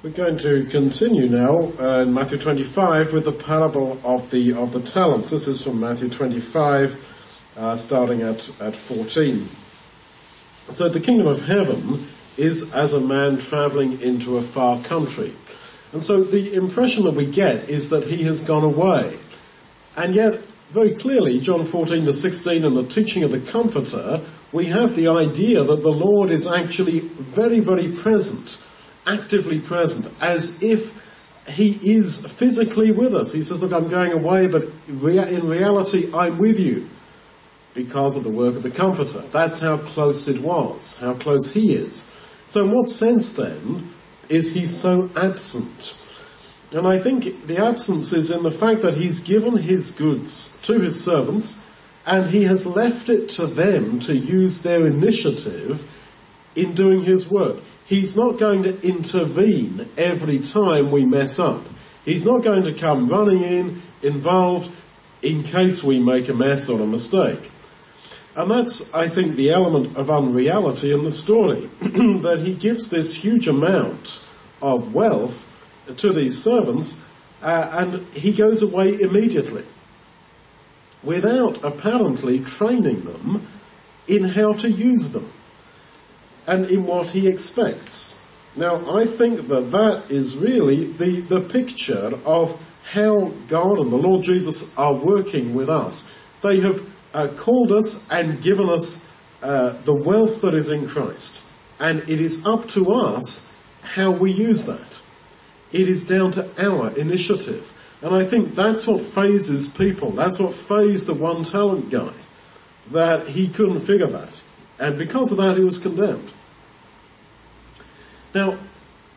We're going to continue now in Matthew 25 with the parable of the talents. This is from Matthew 25, starting at 14. So the kingdom of heaven is as a man travelling into a far country. And so the impression that we get is that he has gone away. And yet, very clearly, John 14 to 16 and the teaching of the Comforter, we have the idea that the Lord is actually very, very present, actively present, as if he is physically with us. He says, look, I'm going away, but in reality, I'm with you because of the work of the Comforter. That's how close it was, how close he is. So in what sense, then, is he so absent? And I think the absence is in the fact that he's given his goods to his servants, and he has left it to them to use their initiative in doing his work. He's not going to intervene every time we mess up. He's not going to come running in, involved, in case we make a mess or a mistake. And that's, I think, the element of unreality in the story, that he gives this huge amount of wealth to these servants, and he goes away immediately, without apparently training them in how to use them, and in what he expects. Now, I think that is really the picture of how God and the Lord Jesus are working with us. They have called us and given us the wealth that is in Christ, and it is up to us how we use that. It is down to our initiative. And I think that's what phases people. That's what phased the one talent guy, that he couldn't figure that. And because of that, he was condemned. Now,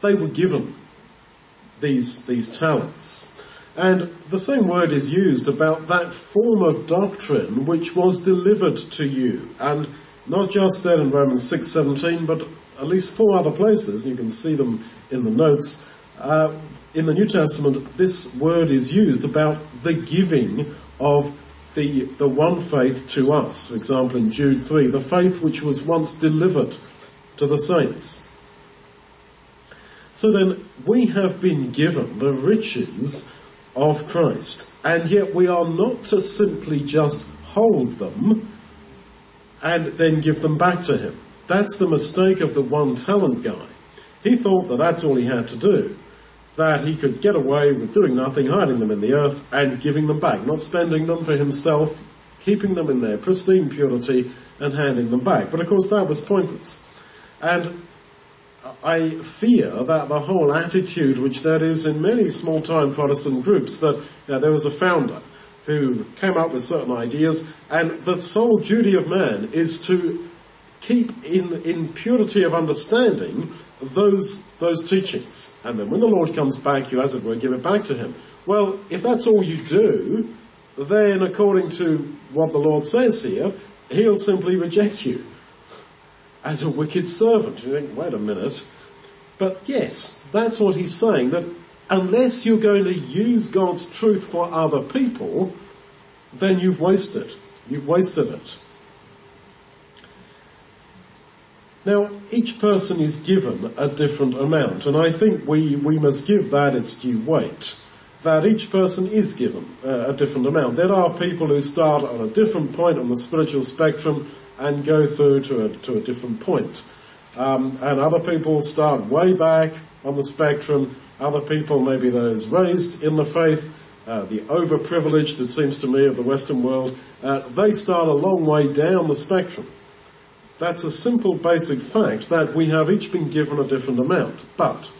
they were given these talents. And the same word is used about that form of doctrine which was delivered to you. And not just there in Romans 6:17, but at least four other places. You can see them in the notes. In the New Testament, this word is used about the giving of the one faith to us. For example, in Jude 3, the faith which was once delivered to the saints. So then, we have been given the riches of Christ, and yet we are not to simply just hold them and then give them back to him. That's the mistake of the one talent guy. He thought that that's all he had to do, that he could get away with doing nothing, hiding them in the earth and giving them back, not spending them for himself, keeping them in their pristine purity and handing them back. But of course that was pointless. And I fear that the whole attitude which there is in many small-time Protestant groups, that there was a founder who came up with certain ideas, and the sole duty of man is to keep in purity of understanding those teachings. And then when the Lord comes back, you, as it were, give it back to him. Well, if that's all you do, then according to what the Lord says here, he'll simply reject you as a wicked servant. You think, wait a minute. But yes, that's what he's saying, that unless you're going to use God's truth for other people, then you've wasted. You've wasted it. Now, each person is given a different amount, and I think we must give that its due weight, that each person is given a different amount. There are people who start on a different point on the spiritual spectrum and go through to a different point. And other people start way back on the spectrum. Other people, maybe those raised in the faith, the overprivileged, it seems to me, of the Western world, they start a long way down the spectrum. That's a simple basic fact, that we have each been given a different amount. But,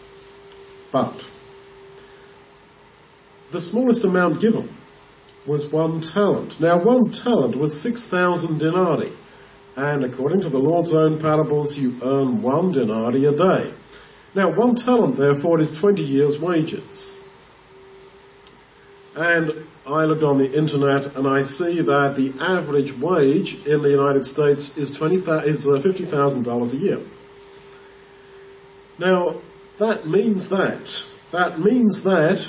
the smallest amount given was 1 talent. Now, 1 talent was 6,000 denarii. And according to the Lord's own parables, you earn 1 denarii a day. Now, 1 talent, therefore, is 20 years' wages. And I looked on the internet and I see that the average wage in the United States is $50,000 a year. Now, that means that,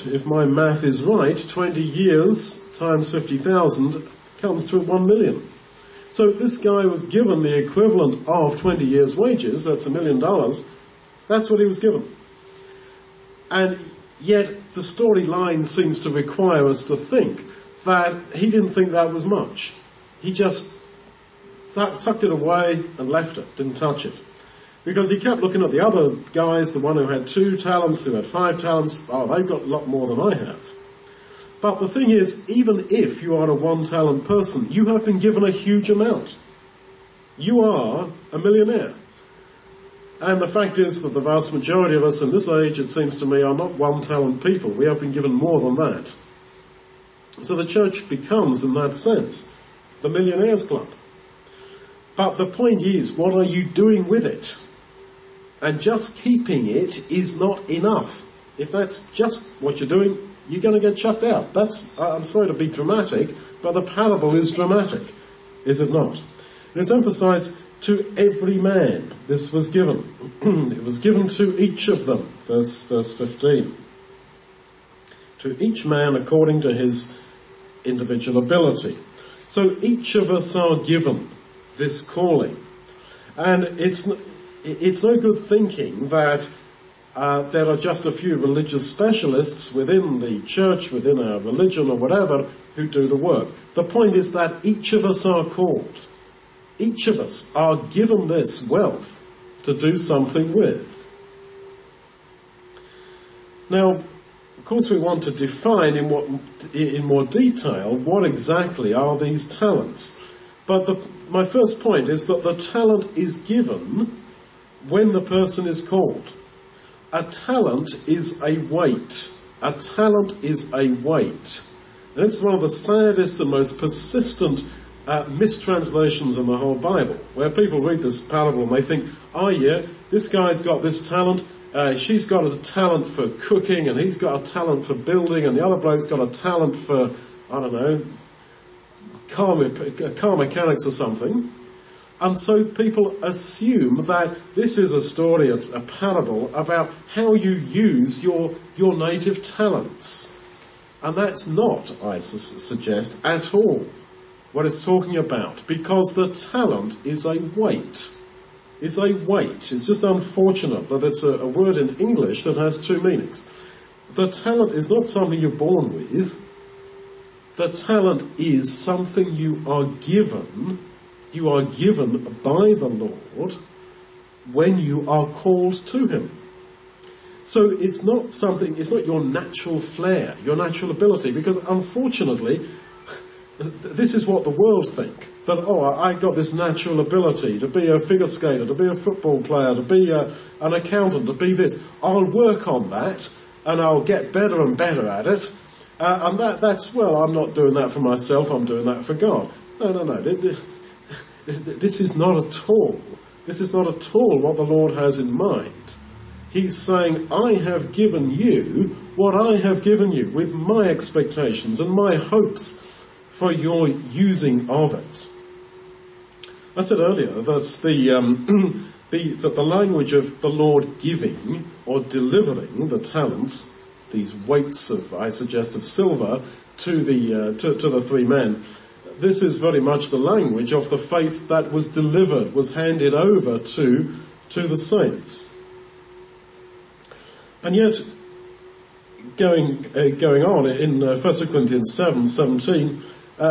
if my math is right, 20 years times 50,000 comes to 1 million. So this guy was given the equivalent of 20 years' wages, that's $1 million, that's what he was given. And yet the storyline seems to require us to think that he didn't think that was much. He just tucked it away and left it, didn't touch it. Because he kept looking at the other guys, the one who had 2 talents, who had 5 talents, oh, they've got a lot more than I have. But the thing is, even if you are a 1-talent person, you have been given a huge amount. You are a millionaire. And the fact is that the vast majority of us in this age, it seems to me, are not 1-talent people. We have been given more than that. So the church becomes, in that sense, the millionaires' club. But the point is, what are you doing with it? And just keeping it is not enough. If that's just what you're doing, you're going to get chucked out. That's, I'm sorry to be dramatic, but the parable is dramatic, is it not? And it's emphasized, to every man this was given. It was given to each of them, verse 15. To each man according to his individual ability. So each of us are given this calling. And it's no good thinking that there are just a few religious specialists within the church, within our religion or whatever, who do the work. The point is that each of us are called. Each of us are given this wealth to do something with. Now, of course, we want to define in more detail what exactly are these talents. But my first point is that the talent is given when the person is called. A talent is a weight. A talent is a weight. And this is one of the saddest and most persistent mistranslations in the whole Bible, where people read this parable and they think, oh yeah, this guy's got this talent, she's got a talent for cooking, and he's got a talent for building, and the other bloke's got a talent for, I don't know, car mechanics or something. And so people assume that this is a story, a parable about how you use your native talents. And that's not, I suggest, at all what it's talking about, because the talent is a weight. It's a weight. It's just unfortunate that it's a word in English that has 2 meanings. The talent is not something you're born with. The talent is something you are given. You are given by the Lord when you are called to Him. So it's not your natural flair, your natural ability, because unfortunately, this is what the world think, that, oh, I got this natural ability to be a figure skater, to be a football player, to be an accountant, to be this. I'll work on that, and I'll get better and better at it. And that's, well, I'm not doing that for myself, I'm doing that for God. No. This is not at all what the Lord has in mind. He's saying, I have given you what I have given you with my expectations and my hopes for your using of it. I said earlier that the language of the Lord giving or delivering the talents, these weights of, I suggest, of silver to the 3 men, this is very much the language of the faith that was delivered, was handed over to the saints. And yet, going on in 1 Corinthians 7:17.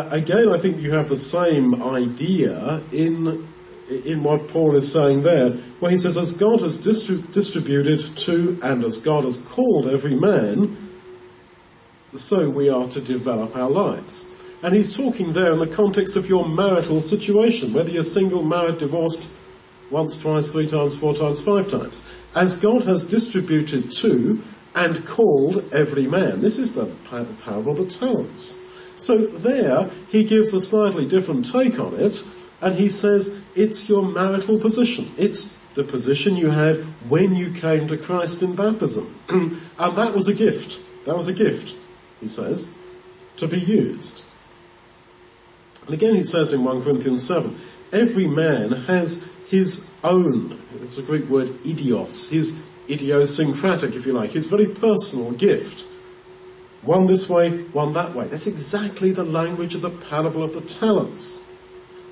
Again, I think you have the same idea in what Paul is saying there, where he says, as God has distributed to and as God has called every man, so we are to develop our lives. And he's talking there in the context of your marital situation, whether you're single, married, divorced, once, twice, 3 times, 4 times, 5 times. As God has distributed to and called every man. This is the parable of the talents. So there, he gives a slightly different take on it, and he says, it's your marital position. It's the position you had when you came to Christ in baptism. And that was a gift. That was a gift, he says, to be used. And again he says in 1 Corinthians 7, every man has his own, it's the Greek word idios, his idiosyncratic, if you like, his very personal gift. One this way, one that way. That's exactly the language of the parable of the talents.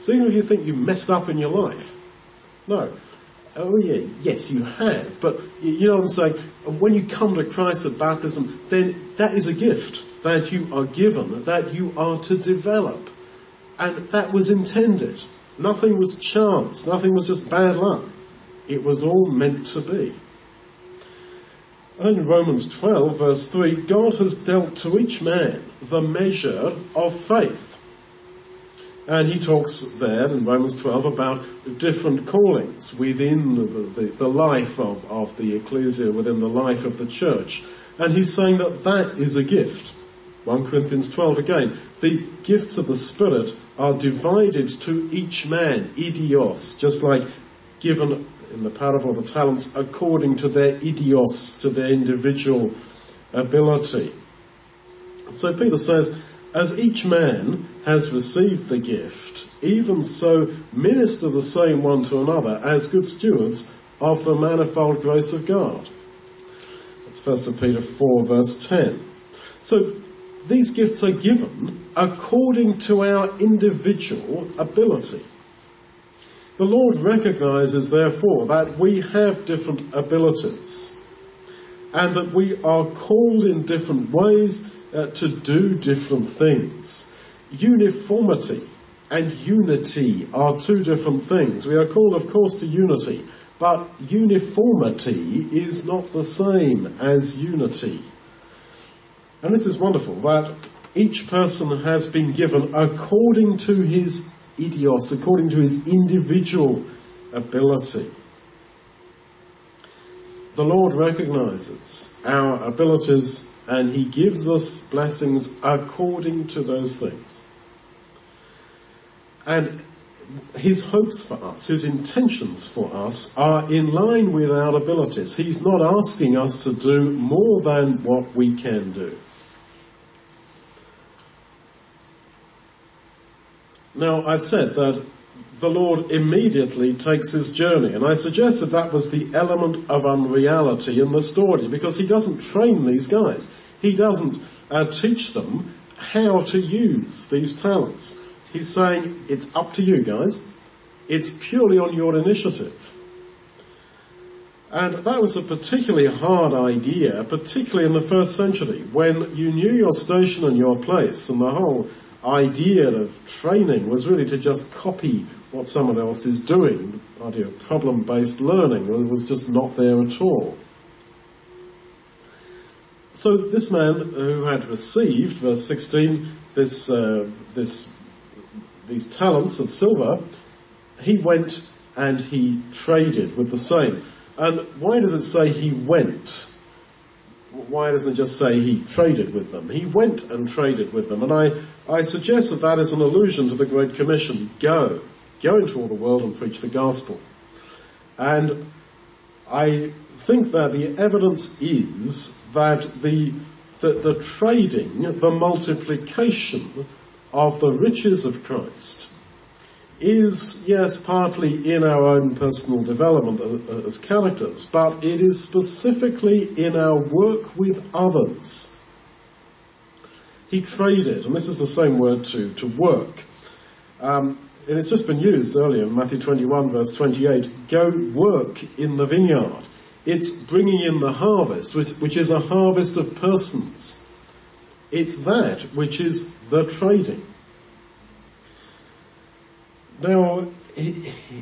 So even if you think you messed up in your life, no. Oh yeah, yes you have, but you know what I'm saying, when you come to Christ at baptism, then that is a gift that you are given, that you are to develop. And that was intended. Nothing was chance, nothing was just bad luck. It was all meant to be. And in Romans 12 verse 3, God has dealt to each man the measure of faith. And he talks there in Romans 12 about different callings within the life of the ecclesia, within the life of the church. And he's saying that that is a gift. 1 Corinthians 12 again. The gifts of the Spirit are divided to each man, idios, just like given in the parable of the talents, according to their idios, to their individual ability. So Peter says, as each man has received the gift, even so minister the same one to another as good stewards of the manifold grace of God. That's 1 Peter 4 verse 10. So these gifts are given according to our individual ability. The Lord recognizes therefore that we have different abilities and that we are called in different ways to do different things. Uniformity and unity are two different things. We are called, of course, to unity, but uniformity is not the same as unity. And this is wonderful, that each person has been given according to his idios, according to his individual ability. The Lord recognizes our abilities and he gives us blessings according to those things. And his hopes for us, his intentions for us, are in line with our abilities. He's not asking us to do more than what we can do. Now, I've said that the Lord immediately takes his journey. And I suggest that that was the element of unreality in the story, because he doesn't train these guys. He doesn't teach them how to use these talents. He's saying, it's up to you guys. It's purely on your initiative. And that was a particularly hard idea, particularly in the first century, when you knew your station and your place, and the whole idea of training was really to just copy what someone else is doing. The idea of problem-based learning was just not there at all. So this man who had received, verse 16, these talents of silver, he went and he traded with the same. And why does it say he went? Why doesn't it just say he traded with them? He went and traded with them. And I suggest that that is an allusion to the Great Commission. Go. Go into all the world and preach the gospel. And I think that the evidence is that the trading, the multiplication of the riches of Christ is, yes, partly in our own personal development as characters, but it is specifically in our work with others. He traded, and this is the same word to work. And it's just been used earlier in Matthew 21, verse 28, go work in the vineyard. It's bringing in the harvest, which is a harvest of persons. It's that which is the trading. Now,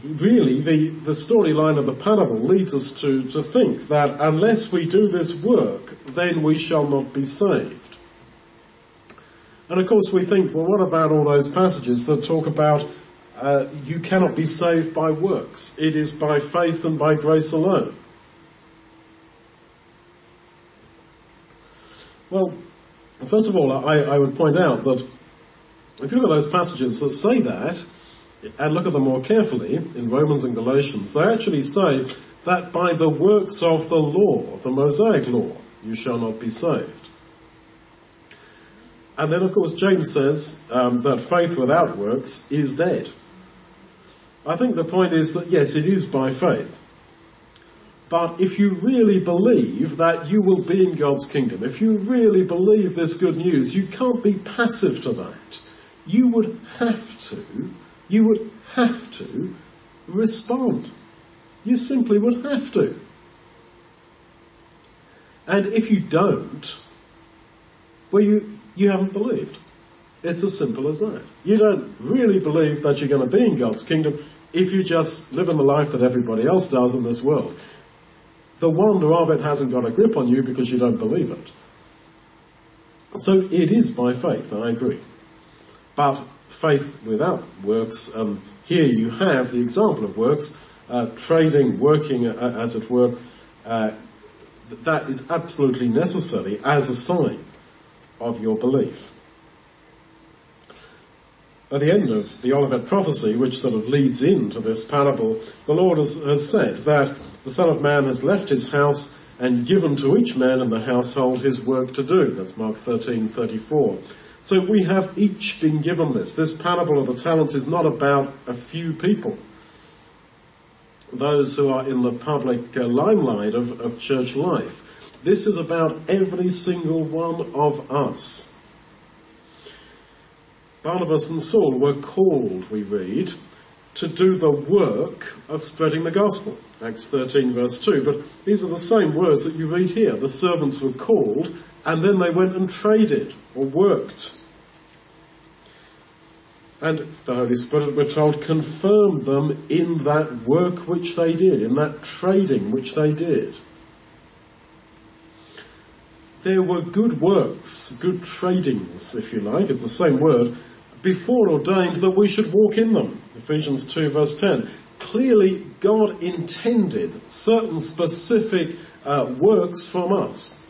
really, the storyline of the parable leads us to think that unless we do this work, then we shall not be saved. And of course we think, well, what about all those passages that talk about you cannot be saved by works? It is by faith and by grace alone. Well, first of all, I would point out that if you look at those passages that say that, and look at them more carefully, in Romans and Galatians, they actually say that by the works of the law, the Mosaic law, you shall not be saved. And then, of course, James says that faith without works is dead. I think the point is that, yes, it is by faith. But if you really believe that you will be in God's kingdom, if you really believe this good news, you can't be passive to that. You would have to respond. You simply would have to. And if you don't, well, you haven't believed. It's as simple as that. You don't really believe that you're going to be in God's kingdom if you just live in the life that everybody else does in this world. The wonder of it hasn't got a grip on you because you don't believe it. So it is by faith, I agree. But faith without works, here you have the example of works, trading, working, as it were, that is absolutely necessary as a sign of your belief. At the end of the Olivet prophecy, which sort of leads into this parable, the Lord has said that the Son of Man has left his house and given to each man in the household his work to do. That's Mark 13:34. So we have each been given this. This parable of the talents is not about a few people, those who are in the public limelight of church life. This is about every single one of us. Barnabas and Saul were called, we read, to do the work of spreading the gospel, Acts 13 verse 2. But these are the same words that you read here. The servants were called, and then they went and traded or worked. And the Holy Spirit, we're told, confirmed them in that work which they did, in that trading which they did. There were good works, good tradings, if you like, it's the same word, before ordained that we should walk in them. Ephesians 2 verse 10. Clearly God intended certain specific works from us.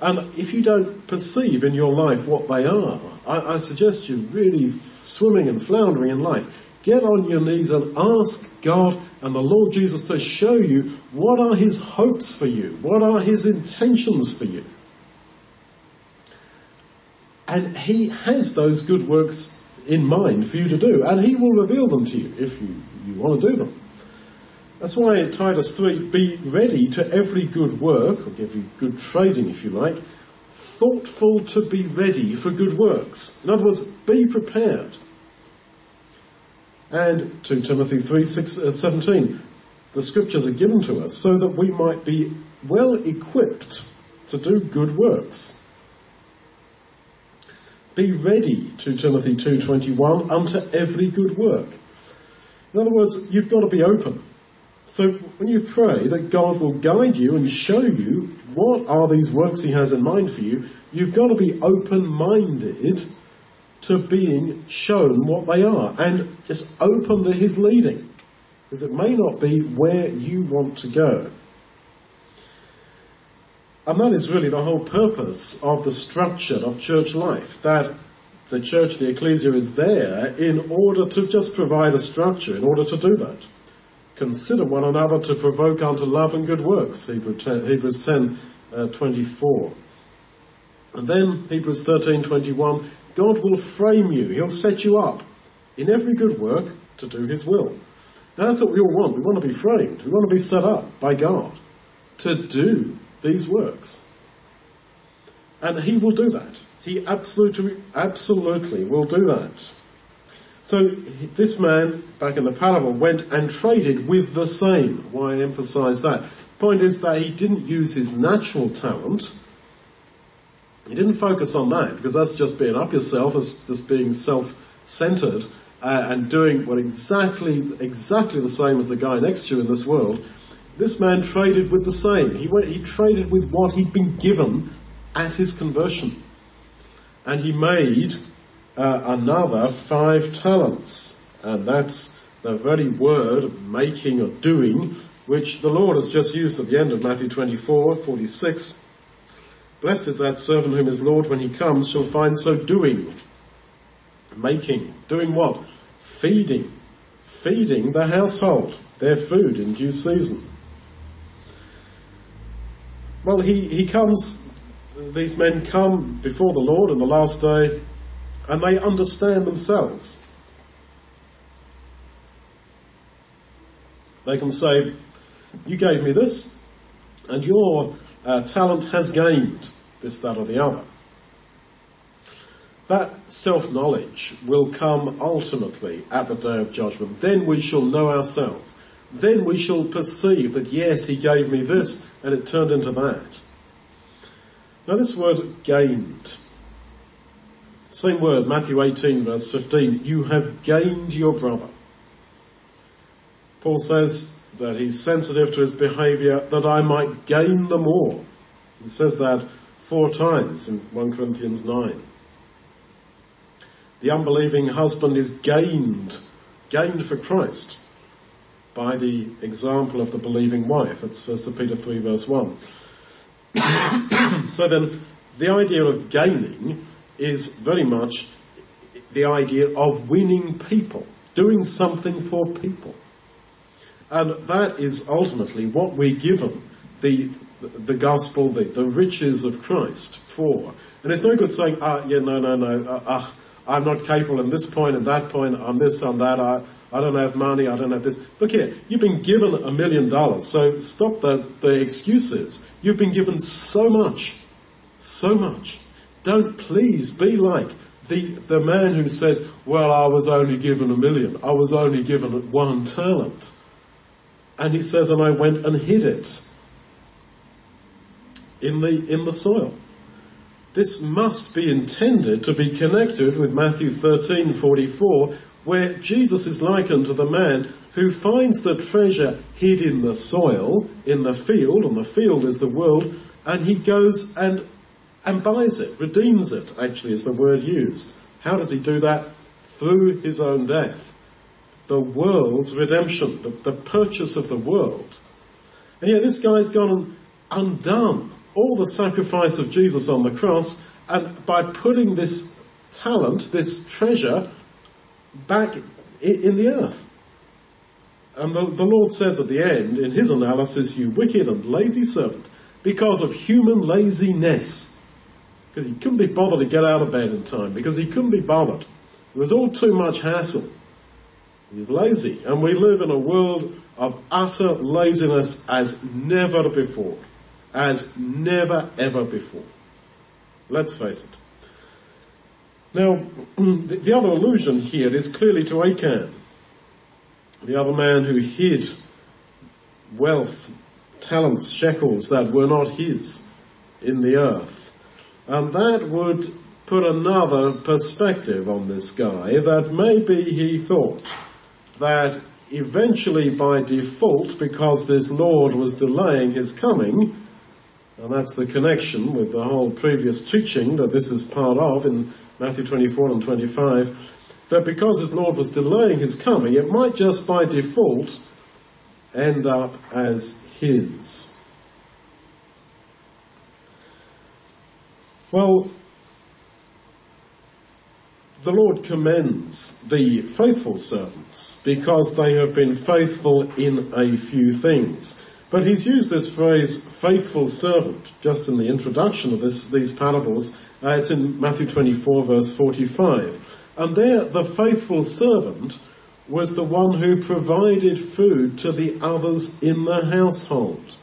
And if you don't perceive in your life what they are, I suggest you're really swimming and floundering in life. Get on your knees and ask God and the Lord Jesus to show you what are his hopes for you, what are his intentions for you. And he has those good works in mind for you to do, and he will reveal them to you if you want to do them. That's why Titus 3, be ready to every good work, or every good trading if you like, thoughtful to be ready for good works. In other words, be prepared. And 2 Timothy 3, 17, the scriptures are given to us so that we might be well equipped to do good works. Be ready, 2 Timothy 2:21, unto every good work. In other words, you've got to be open. So when you pray that God will guide you and show you what are these works he has in mind for you, you've got to be open-minded to being shown what they are and just open to his leading, because it may not be where you want to go. And that is really the whole purpose of the structure of church life, that the church, the ecclesia, is there in order to just provide a structure, in order to do that. Consider one another to provoke unto love and good works, Hebrews 10, 24. And then Hebrews 13, 21, God will frame you, he'll set you up in every good work to do his will. Now that's what we all want. We want to be framed, we want to be set up by God to do these works. And he will do that. He absolutely will do that. So this man, back in the parable, went and traded with the same. Why I emphasize that? The point is that he didn't use his natural talent. He didn't focus on that, because that's just being up yourself, that's just being self-centered, and doing what exactly the same as the guy next to you in this world. This man traded with the same. He traded with what he'd been given at his conversion. And he made another 5 talents. And that's the very word, making or doing, which the Lord has just used at the end of Matthew 24:46. Blessed is that servant whom his Lord, when he comes, shall find so doing. Making. Doing what? Feeding. Feeding the household, their food in due season. Well, he comes, these men come before the Lord on the last day, and they understand themselves. They can say, you gave me this, and your talent has gained this, that, or the other. That self-knowledge will come ultimately at the day of judgment. Then we shall know ourselves. then we shall perceive that, yes, he gave me this and it turned into that. Now this word gained, same word, Matthew 18 verse 15, you have gained your brother. Paul says that he's sensitive to his behaviour, that I might gain them all. He says that 4 times in 1 Corinthians 9. The unbelieving husband is gained for Christ by the example of the believing wife. It's 1 Peter 3 verse 1. So then, the idea of gaining is very much the idea of winning people, doing something for people. And that is ultimately what we're given, the gospel, the riches of Christ for. And it's no good saying, I'm not capable in this point and that point, I'm this, I'm that, I don't have money, I don't have this. Look here, you've been given $1 million, so stop the excuses. You've been given so much, so much. Don't please be like the man who says, well, I was only given $1 million, I was only given 1 talent. And he says, and I went and hid it in the soil. This must be intended to be connected with Matthew 13:44, where Jesus is likened to the man who finds the treasure hid in the soil, in the field, and the field is the world, and he goes and buys it, redeems it, actually is the word used. How does he do that? Through his own death. The world's redemption, the purchase of the world. And yet this guy's gone and undone all the sacrifice of Jesus on the cross, and by putting this talent, this treasure, back in the earth. And the Lord says at the end, in his analysis, you wicked and lazy servant, because of human laziness. Because he couldn't be bothered to get out of bed in time, because he couldn't be bothered. It was all too much hassle. He's lazy. And we live in a world of utter laziness as never before. As never, ever before. Let's face it. Now, the other allusion here is clearly to Achan, the other man who hid wealth, talents, shekels that were not his in the earth. And that would put another perspective on this guy, that maybe he thought that eventually by default, because this Lord was delaying his coming, and that's the connection with the whole previous teaching that this is part of in Matthew 24 and 25, that because his Lord was delaying his coming, it might just by default end up as his. Well, the Lord commends the faithful servants because they have been faithful in a few things. But he's used this phrase, faithful servant, just in the introduction of these parables. It's in Matthew 24, verse 45. And there, the faithful servant was the one who provided food to the others in the household.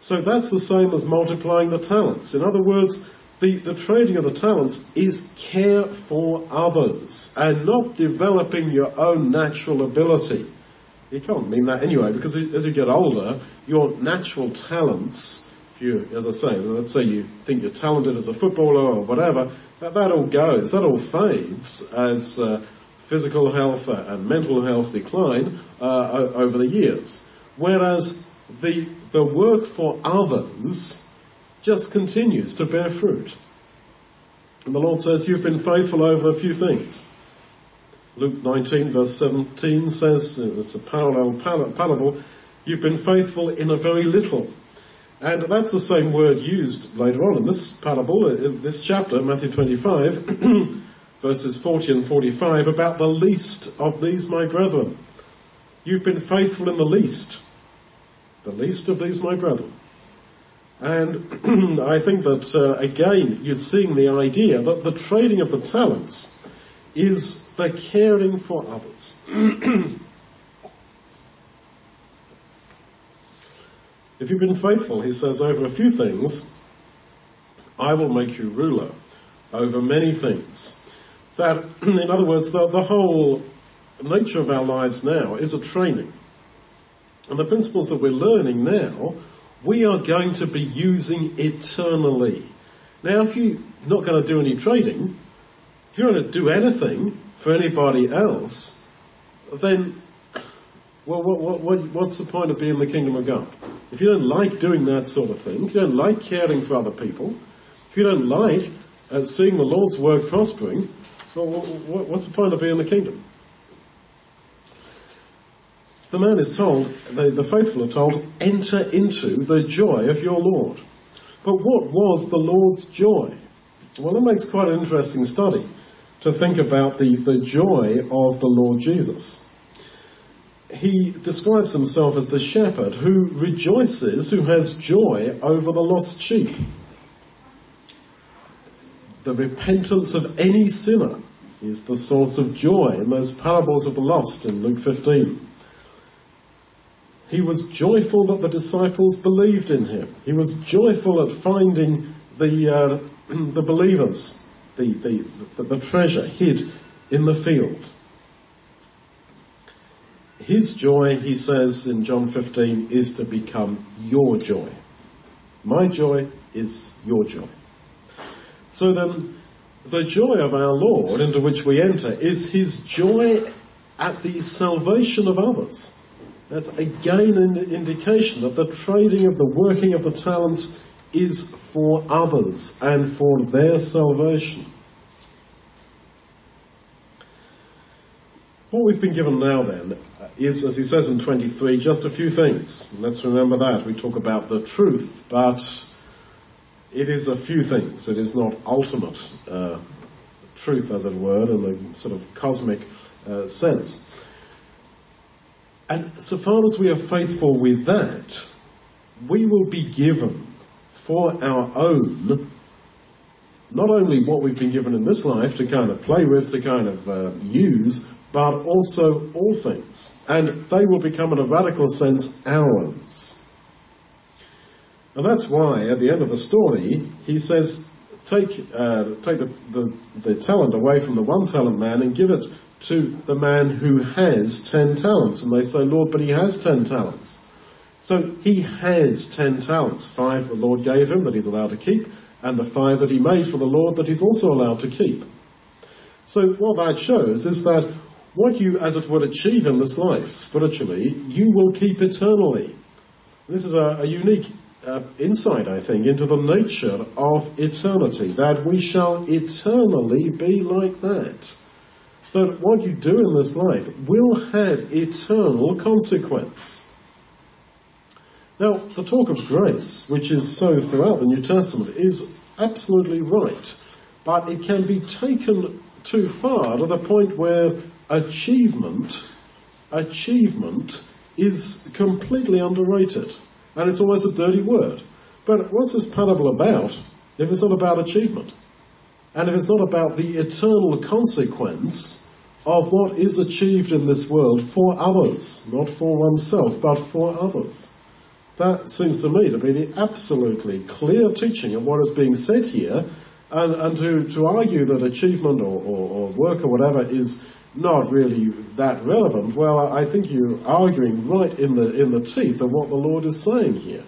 So that's the same as multiplying the talents. In other words, the trading of the talents is care for others and not developing your own natural ability. You can't mean that anyway, because as you get older, your natural talents, if you, as I say, let's say you think you're talented as a footballer or whatever, that all goes, that all fades as physical health and mental health decline over the years. Whereas the work for others just continues to bear fruit. And the Lord says, you've been faithful over a few things. Luke 19 verse 17 says, it's a parallel parable, you've been faithful in a very little. And that's the same word used later on in this parable, in this chapter, Matthew 25, verses 40 and 45, about the least of these my brethren. You've been faithful in the least of these my brethren. And I think that, again, you're seeing the idea that the trading of the talents is the caring for others. If you've been faithful, he says, over a few things, I will make you ruler over many things. That, in other words, the whole nature of our lives now is a training. And the principles that we're learning now, we are going to be using eternally. Now, if you're not going to do any trading, if you're going to do anything for anybody else, then, well, what's the point of being in the kingdom of God? If you don't like doing that sort of thing, if you don't like caring for other people, if you don't like seeing the Lord's work prospering, well, what's the point of being in the kingdom? The man is told, the faithful are told, enter into the joy of your Lord. But what was the Lord's joy? Well, it makes quite an interesting study to think about the joy of the Lord Jesus. He describes himself as the shepherd who rejoices, who has joy over the lost sheep. The repentance of any sinner is the source of joy in those parables of the lost in Luke 15. He was joyful that the disciples believed in him. He was joyful at finding the believers, the treasure hid in the field. His joy, he says in John 15, is to become your joy. My joy is your joy. So then, the joy of our Lord into which we enter is his joy at the salvation of others. That's again an indication that the trading of the working of the talents is for others and for their salvation. What we've been given now then is, as he says in 23, just a few things. Let's remember that. We talk about the truth, but it is a few things. It is not ultimate truth, as it were, in a sort of cosmic sense. And so far as we are faithful with that, we will be given for our own, not only what we've been given in this life to kind of play with, to kind of use, but also all things. And they will become, in a radical sense, ours. And that's why, at the end of the story, he says, take the talent away from the one talent man and give it to the man who has 10 talents. And they say, Lord, but he has 10 talents. So he has 10 talents, 5 the Lord gave him that he's allowed to keep, and the 5 that he made for the Lord that he's also allowed to keep. So what that shows is that what you, as it would achieve in this life spiritually, you will keep eternally. This is a unique insight, I think, into the nature of eternity, that we shall eternally be like that. That what you do in this life will have eternal consequence. Now, the talk of grace, which is so throughout the New Testament, is absolutely right, but it can be taken too far to the point where achievement is completely underrated, and it's always a dirty word. But what's this parable about if it's not about achievement? And if it's not about the eternal consequence of what is achieved in this world for others, not for oneself, but for others? That seems to me to be the absolutely clear teaching of what is being said here, and to argue that achievement or work or whatever is not really that relevant, well, I think you're arguing right in the teeth of what the Lord is saying here.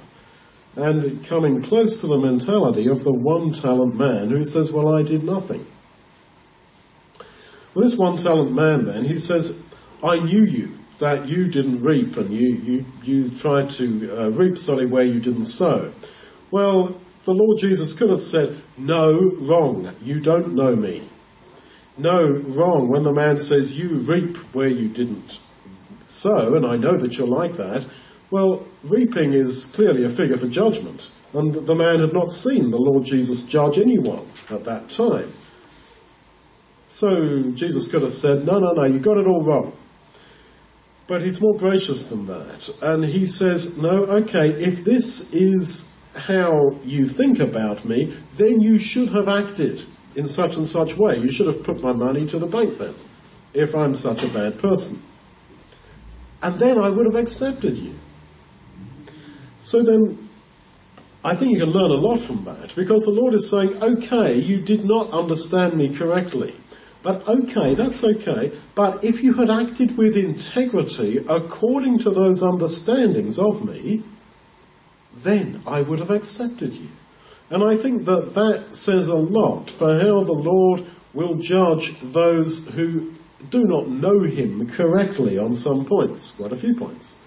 And coming close to the mentality of the one-talent man who says, well, I did nothing. Well, this one-talent man then, he says, I knew you, that you didn't reap, and you tried to reap where you didn't sow. Well, the Lord Jesus could have said, no, wrong, you don't know me. No, wrong, when the man says, you reap where you didn't sow, and I know that you're like that. Well, reaping is clearly a figure for judgment, and the man had not seen the Lord Jesus judge anyone at that time. So Jesus could have said, no, you got it all wrong. But he's more gracious than that, and he says, no, okay, if this is how you think about me, then you should have acted in such and such way. You should have put my money to the bank then, if I'm such a bad person. And then I would have accepted you. So then, I think you can learn a lot from that, because the Lord is saying, okay, you did not understand me correctly. But okay, that's okay. But if you had acted with integrity according to those understandings of me, then I would have accepted you. And I think that that says a lot for how the Lord will judge those who do not know him correctly on some points, quite a few points.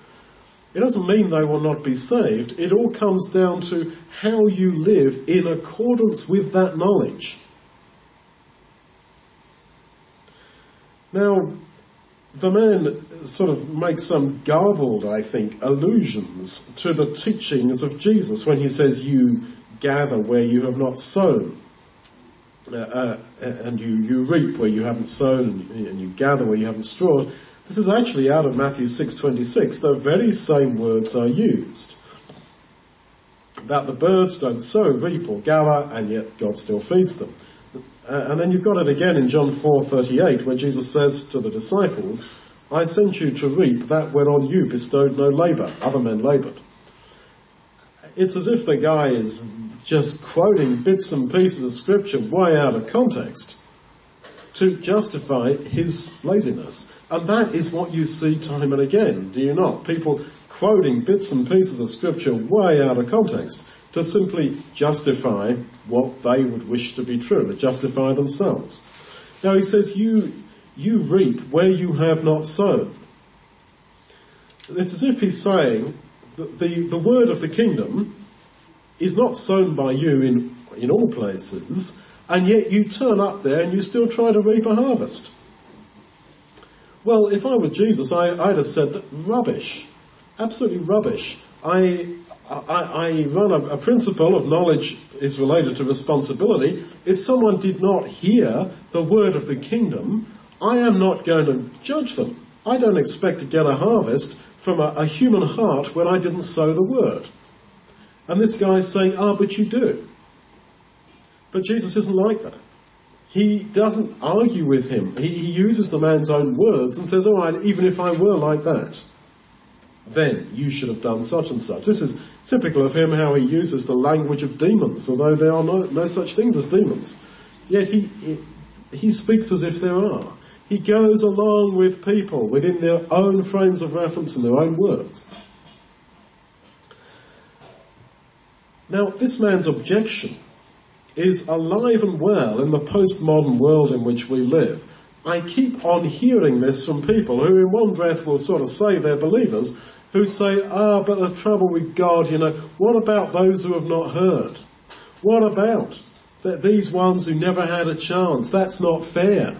It doesn't mean they will not be saved. It all comes down to how you live in accordance with that knowledge. Now, the man sort of makes some garbled, I think, allusions to the teachings of Jesus when he says, you gather where you have not sown, and you reap where you haven't sown, and you gather where you haven't stored. This is actually out of Matthew 6:26. The very same words are used. That the birds don't sow, reap or gather, and yet God still feeds them. And then you've got it again in John 4:38, where Jesus says to the disciples, I sent you to reap that whereon you bestowed no labour. Other men laboured. It's as if the guy is just quoting bits and pieces of scripture way out of context to justify his laziness. And that is what you see time and again, do you not? People quoting bits and pieces of scripture way out of context to simply justify what they would wish to be true, to justify themselves. Now he says, you reap where you have not sown. It's as if he's saying that the word of the kingdom is not sown by you in all places, and yet you turn up there and you still try to reap a harvest. Well, if I were Jesus, I'd have said, rubbish, absolutely rubbish. I run a principle of knowledge is related to responsibility. If someone did not hear the word of the kingdom, I am not going to judge them. I don't expect to get a harvest from a human heart when I didn't sow the word. And this guy is saying, but you do. But Jesus isn't like that. He doesn't argue with him. He uses the man's own words and says, all right, even if I were like that, then you should have done such and such. This is typical of him, how he uses the language of demons, although there are no such things as demons. Yet he speaks as if there are. He goes along with people within their own frames of reference and their own words. Now, this man's objection is alive and well in the postmodern world in which we live. I keep on hearing this from people who in one breath will sort of say they're believers, who say, but the trouble with God, what about those who have not heard? What about these ones who never had a chance? That's not fair.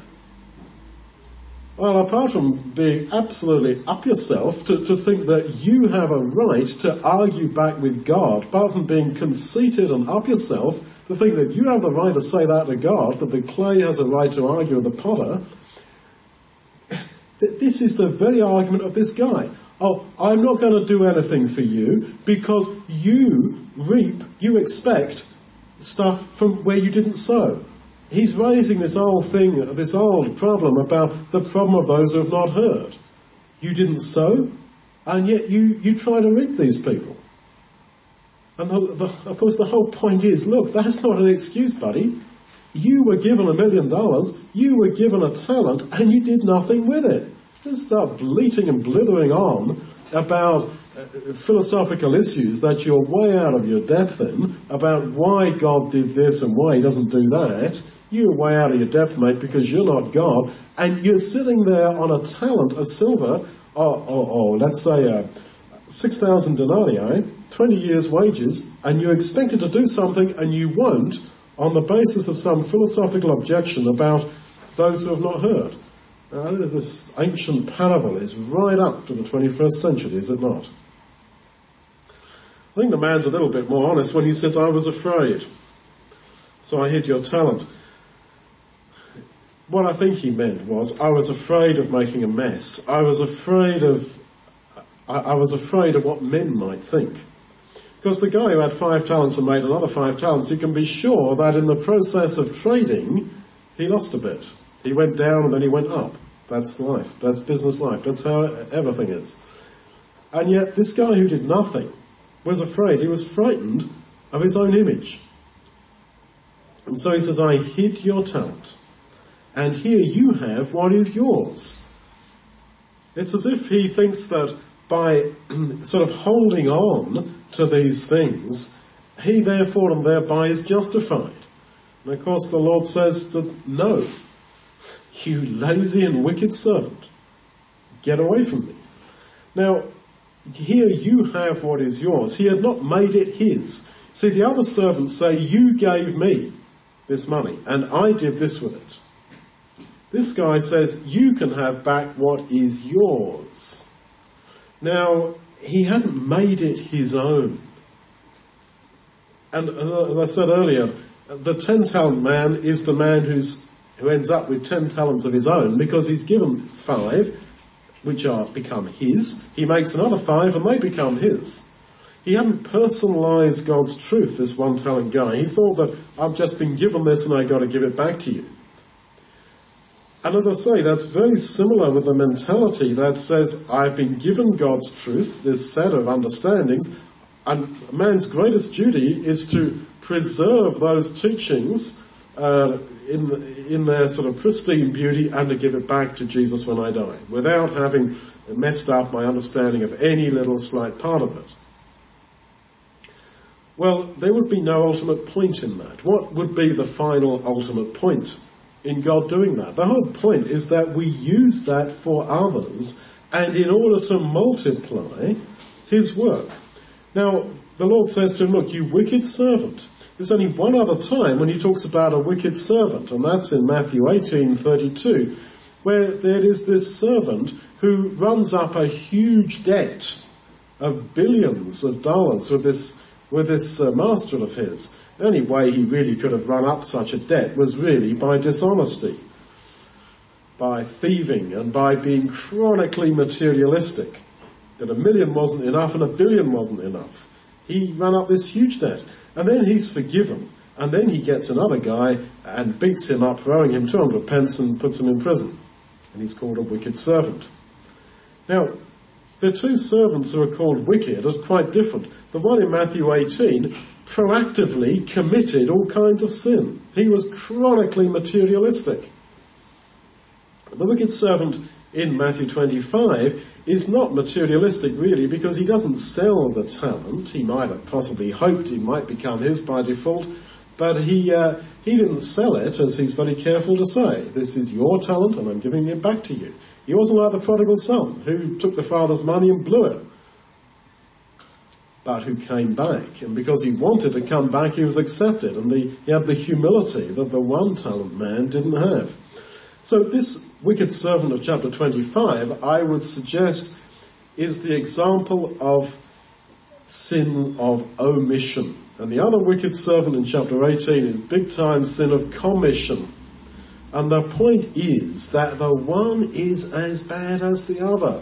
Well, apart from being absolutely up yourself to think that you have a right to argue back with God, apart from being conceited and up yourself, the thing that you have the right to say that to God, that the clay has a right to argue with the potter, this is the very argument of this guy. I'm not going to do anything for you because you expect stuff from where you didn't sow. He's raising this old problem about the problem of those who have not heard. You didn't sow, and yet you try to reap these people. And of course the whole point is, look, that's not an excuse, buddy. You were given $1 million, you were given a talent, and you did nothing with it. Just start bleating and blithering on about philosophical issues that you're way out of your depth in, about why God did this and why he doesn't do that. You're way out of your depth, mate, because you're not God. And you're sitting there on a talent of silver, or let's say 6,000 denarii, 20 years' wages, and you're expected to do something and you won't on the basis of some philosophical objection about those who have not heard. Now, this ancient parable is right up to the 21st century, is it not? I think the man's a little bit more honest when he says, I was afraid, so I hid your talent. What I think he meant was, I was afraid of making a mess. I was afraid of what men might think. Because the guy who had 5 talents and made another 5 talents, you can be sure that in the process of trading, he lost a bit. He went down and then he went up. That's life. That's business life. That's how everything is. And yet this guy who did nothing was afraid. He was frightened of his own image. And so he says, I hid your talent. and here you have what is yours. It's as if he thinks that by sort of holding on to these things, he therefore and thereby is justified. And of course the Lord says that, no, you lazy and wicked servant, get away from me. Now, here you have what is yours. He had not made it his. See, the other servants say, you gave me this money, and I did this with it. This guy says, you can have back what is yours. Now, he hadn't made it his own. And as I said earlier, the 10-talent man is the man who ends up with 10 talents of his own, because he's given 5, which are become his. He makes another 5 and they become his. He hadn't personalised God's truth, this 1-talent guy. He thought that, I've just been given this and I've got to give it back to you. And as I say, that's very similar with the mentality that says, I've been given God's truth, this set of understandings, and man's greatest duty is to preserve those teachings in their sort of pristine beauty and to give it back to Jesus when I die, without having messed up my understanding of any little slight part of it. Well, there would be no ultimate point in that. What would be the final ultimate point in God doing that? The whole point is that we use that for others and in order to multiply his work. Now, the Lord says to him, look, you wicked servant. There's only one other time when he talks about a wicked servant, and that's in Matthew 18:32, where there is this servant who runs up a huge debt of billions of dollars with this master of his. The only way he really could have run up such a debt was really by dishonesty, by thieving, and by being chronically materialistic. That 1 million wasn't enough and 1 billion wasn't enough. He ran up this huge debt. And then he's forgiven. And then he gets another guy and beats him up, throwing him 200 pence and puts him in prison. And he's called a wicked servant. Now, the two servants who are called wicked are quite different. The one in Matthew 18 proactively committed all kinds of sin. He was chronically materialistic. The wicked servant in Matthew 25 is not materialistic really, because he doesn't sell the talent. He might have possibly hoped it might become his by default, but he didn't sell it, as he's very careful to say. This is your talent and I'm giving it back to you. He wasn't like the prodigal son who took the father's money and blew it, but who came back. And because he wanted to come back, he was accepted, and he had the humility that the 1-talent man didn't have. So this wicked servant of chapter 25, I would suggest, is the example of sin of omission. And the other wicked servant in chapter 18 is big time sin of commission. And the point is that the one is as bad as the other.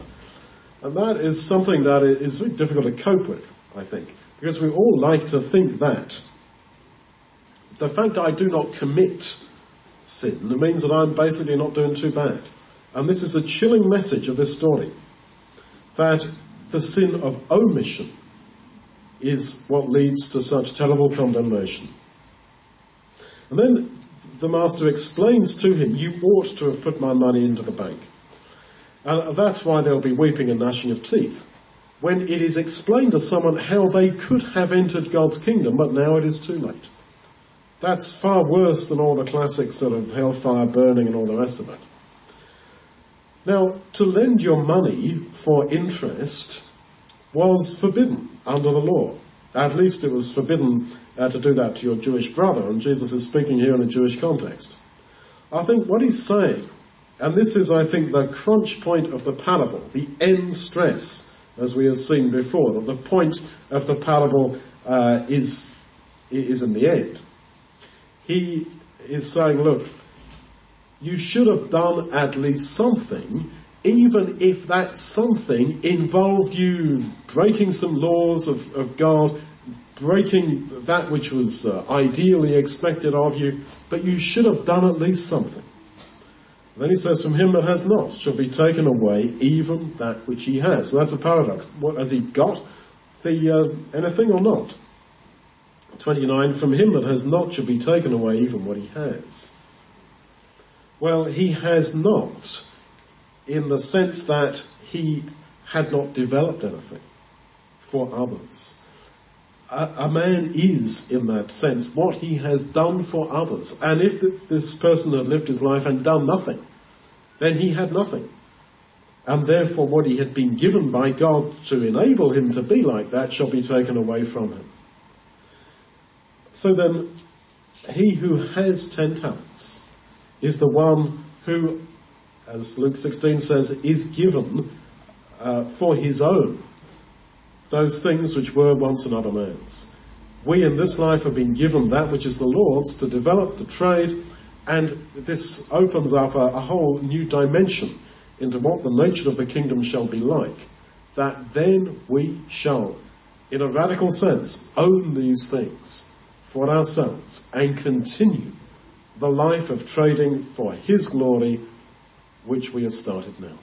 And that is something that is really difficult to cope with, I think, because we all like to think that. The fact that I do not commit sin, it means that I'm basically not doing too bad. And this is the chilling message of this story, that the sin of omission is what leads to such terrible condemnation. And then the master explains to him, you ought to have put my money into the bank. And that's why there'll be weeping and gnashing of teeth, when it is explained to someone how they could have entered God's kingdom, but now it is too late. That's far worse than all the classics sort of hellfire burning and all the rest of it. Now, to lend your money for interest was forbidden under the law. At least it was forbidden to do that to your Jewish brother, and Jesus is speaking here in a Jewish context. I think what he's saying, and this is, I think, the crunch point of the parable, the end stress, as we have seen before, that the point of the parable is in the end. He is saying, look, you should have done at least something, even if that something involved you breaking some laws of God, breaking that which was ideally expected of you, but you should have done at least something. And then he says, from him that has not shall be taken away even that which he has. So that's a paradox. What has he got? Anything or not? 29, from him that has not shall be taken away even what he has. Well, he has not, in the sense that he had not developed anything for others. A man is, in that sense, what he has done for others. And if this person had lived his life and done nothing, then he had nothing. And therefore what he had been given by God to enable him to be like that shall be taken away from him. So then, he who has 10 talents is the one who, as Luke 16 says, is given for his own those things which were once another man's. We in this life have been given that which is the Lord's to develop, to trade, and this opens up a whole new dimension into what the nature of the kingdom shall be like, that then we shall, in a radical sense, own these things for ourselves and continue the life of trading for His glory, which we have started now.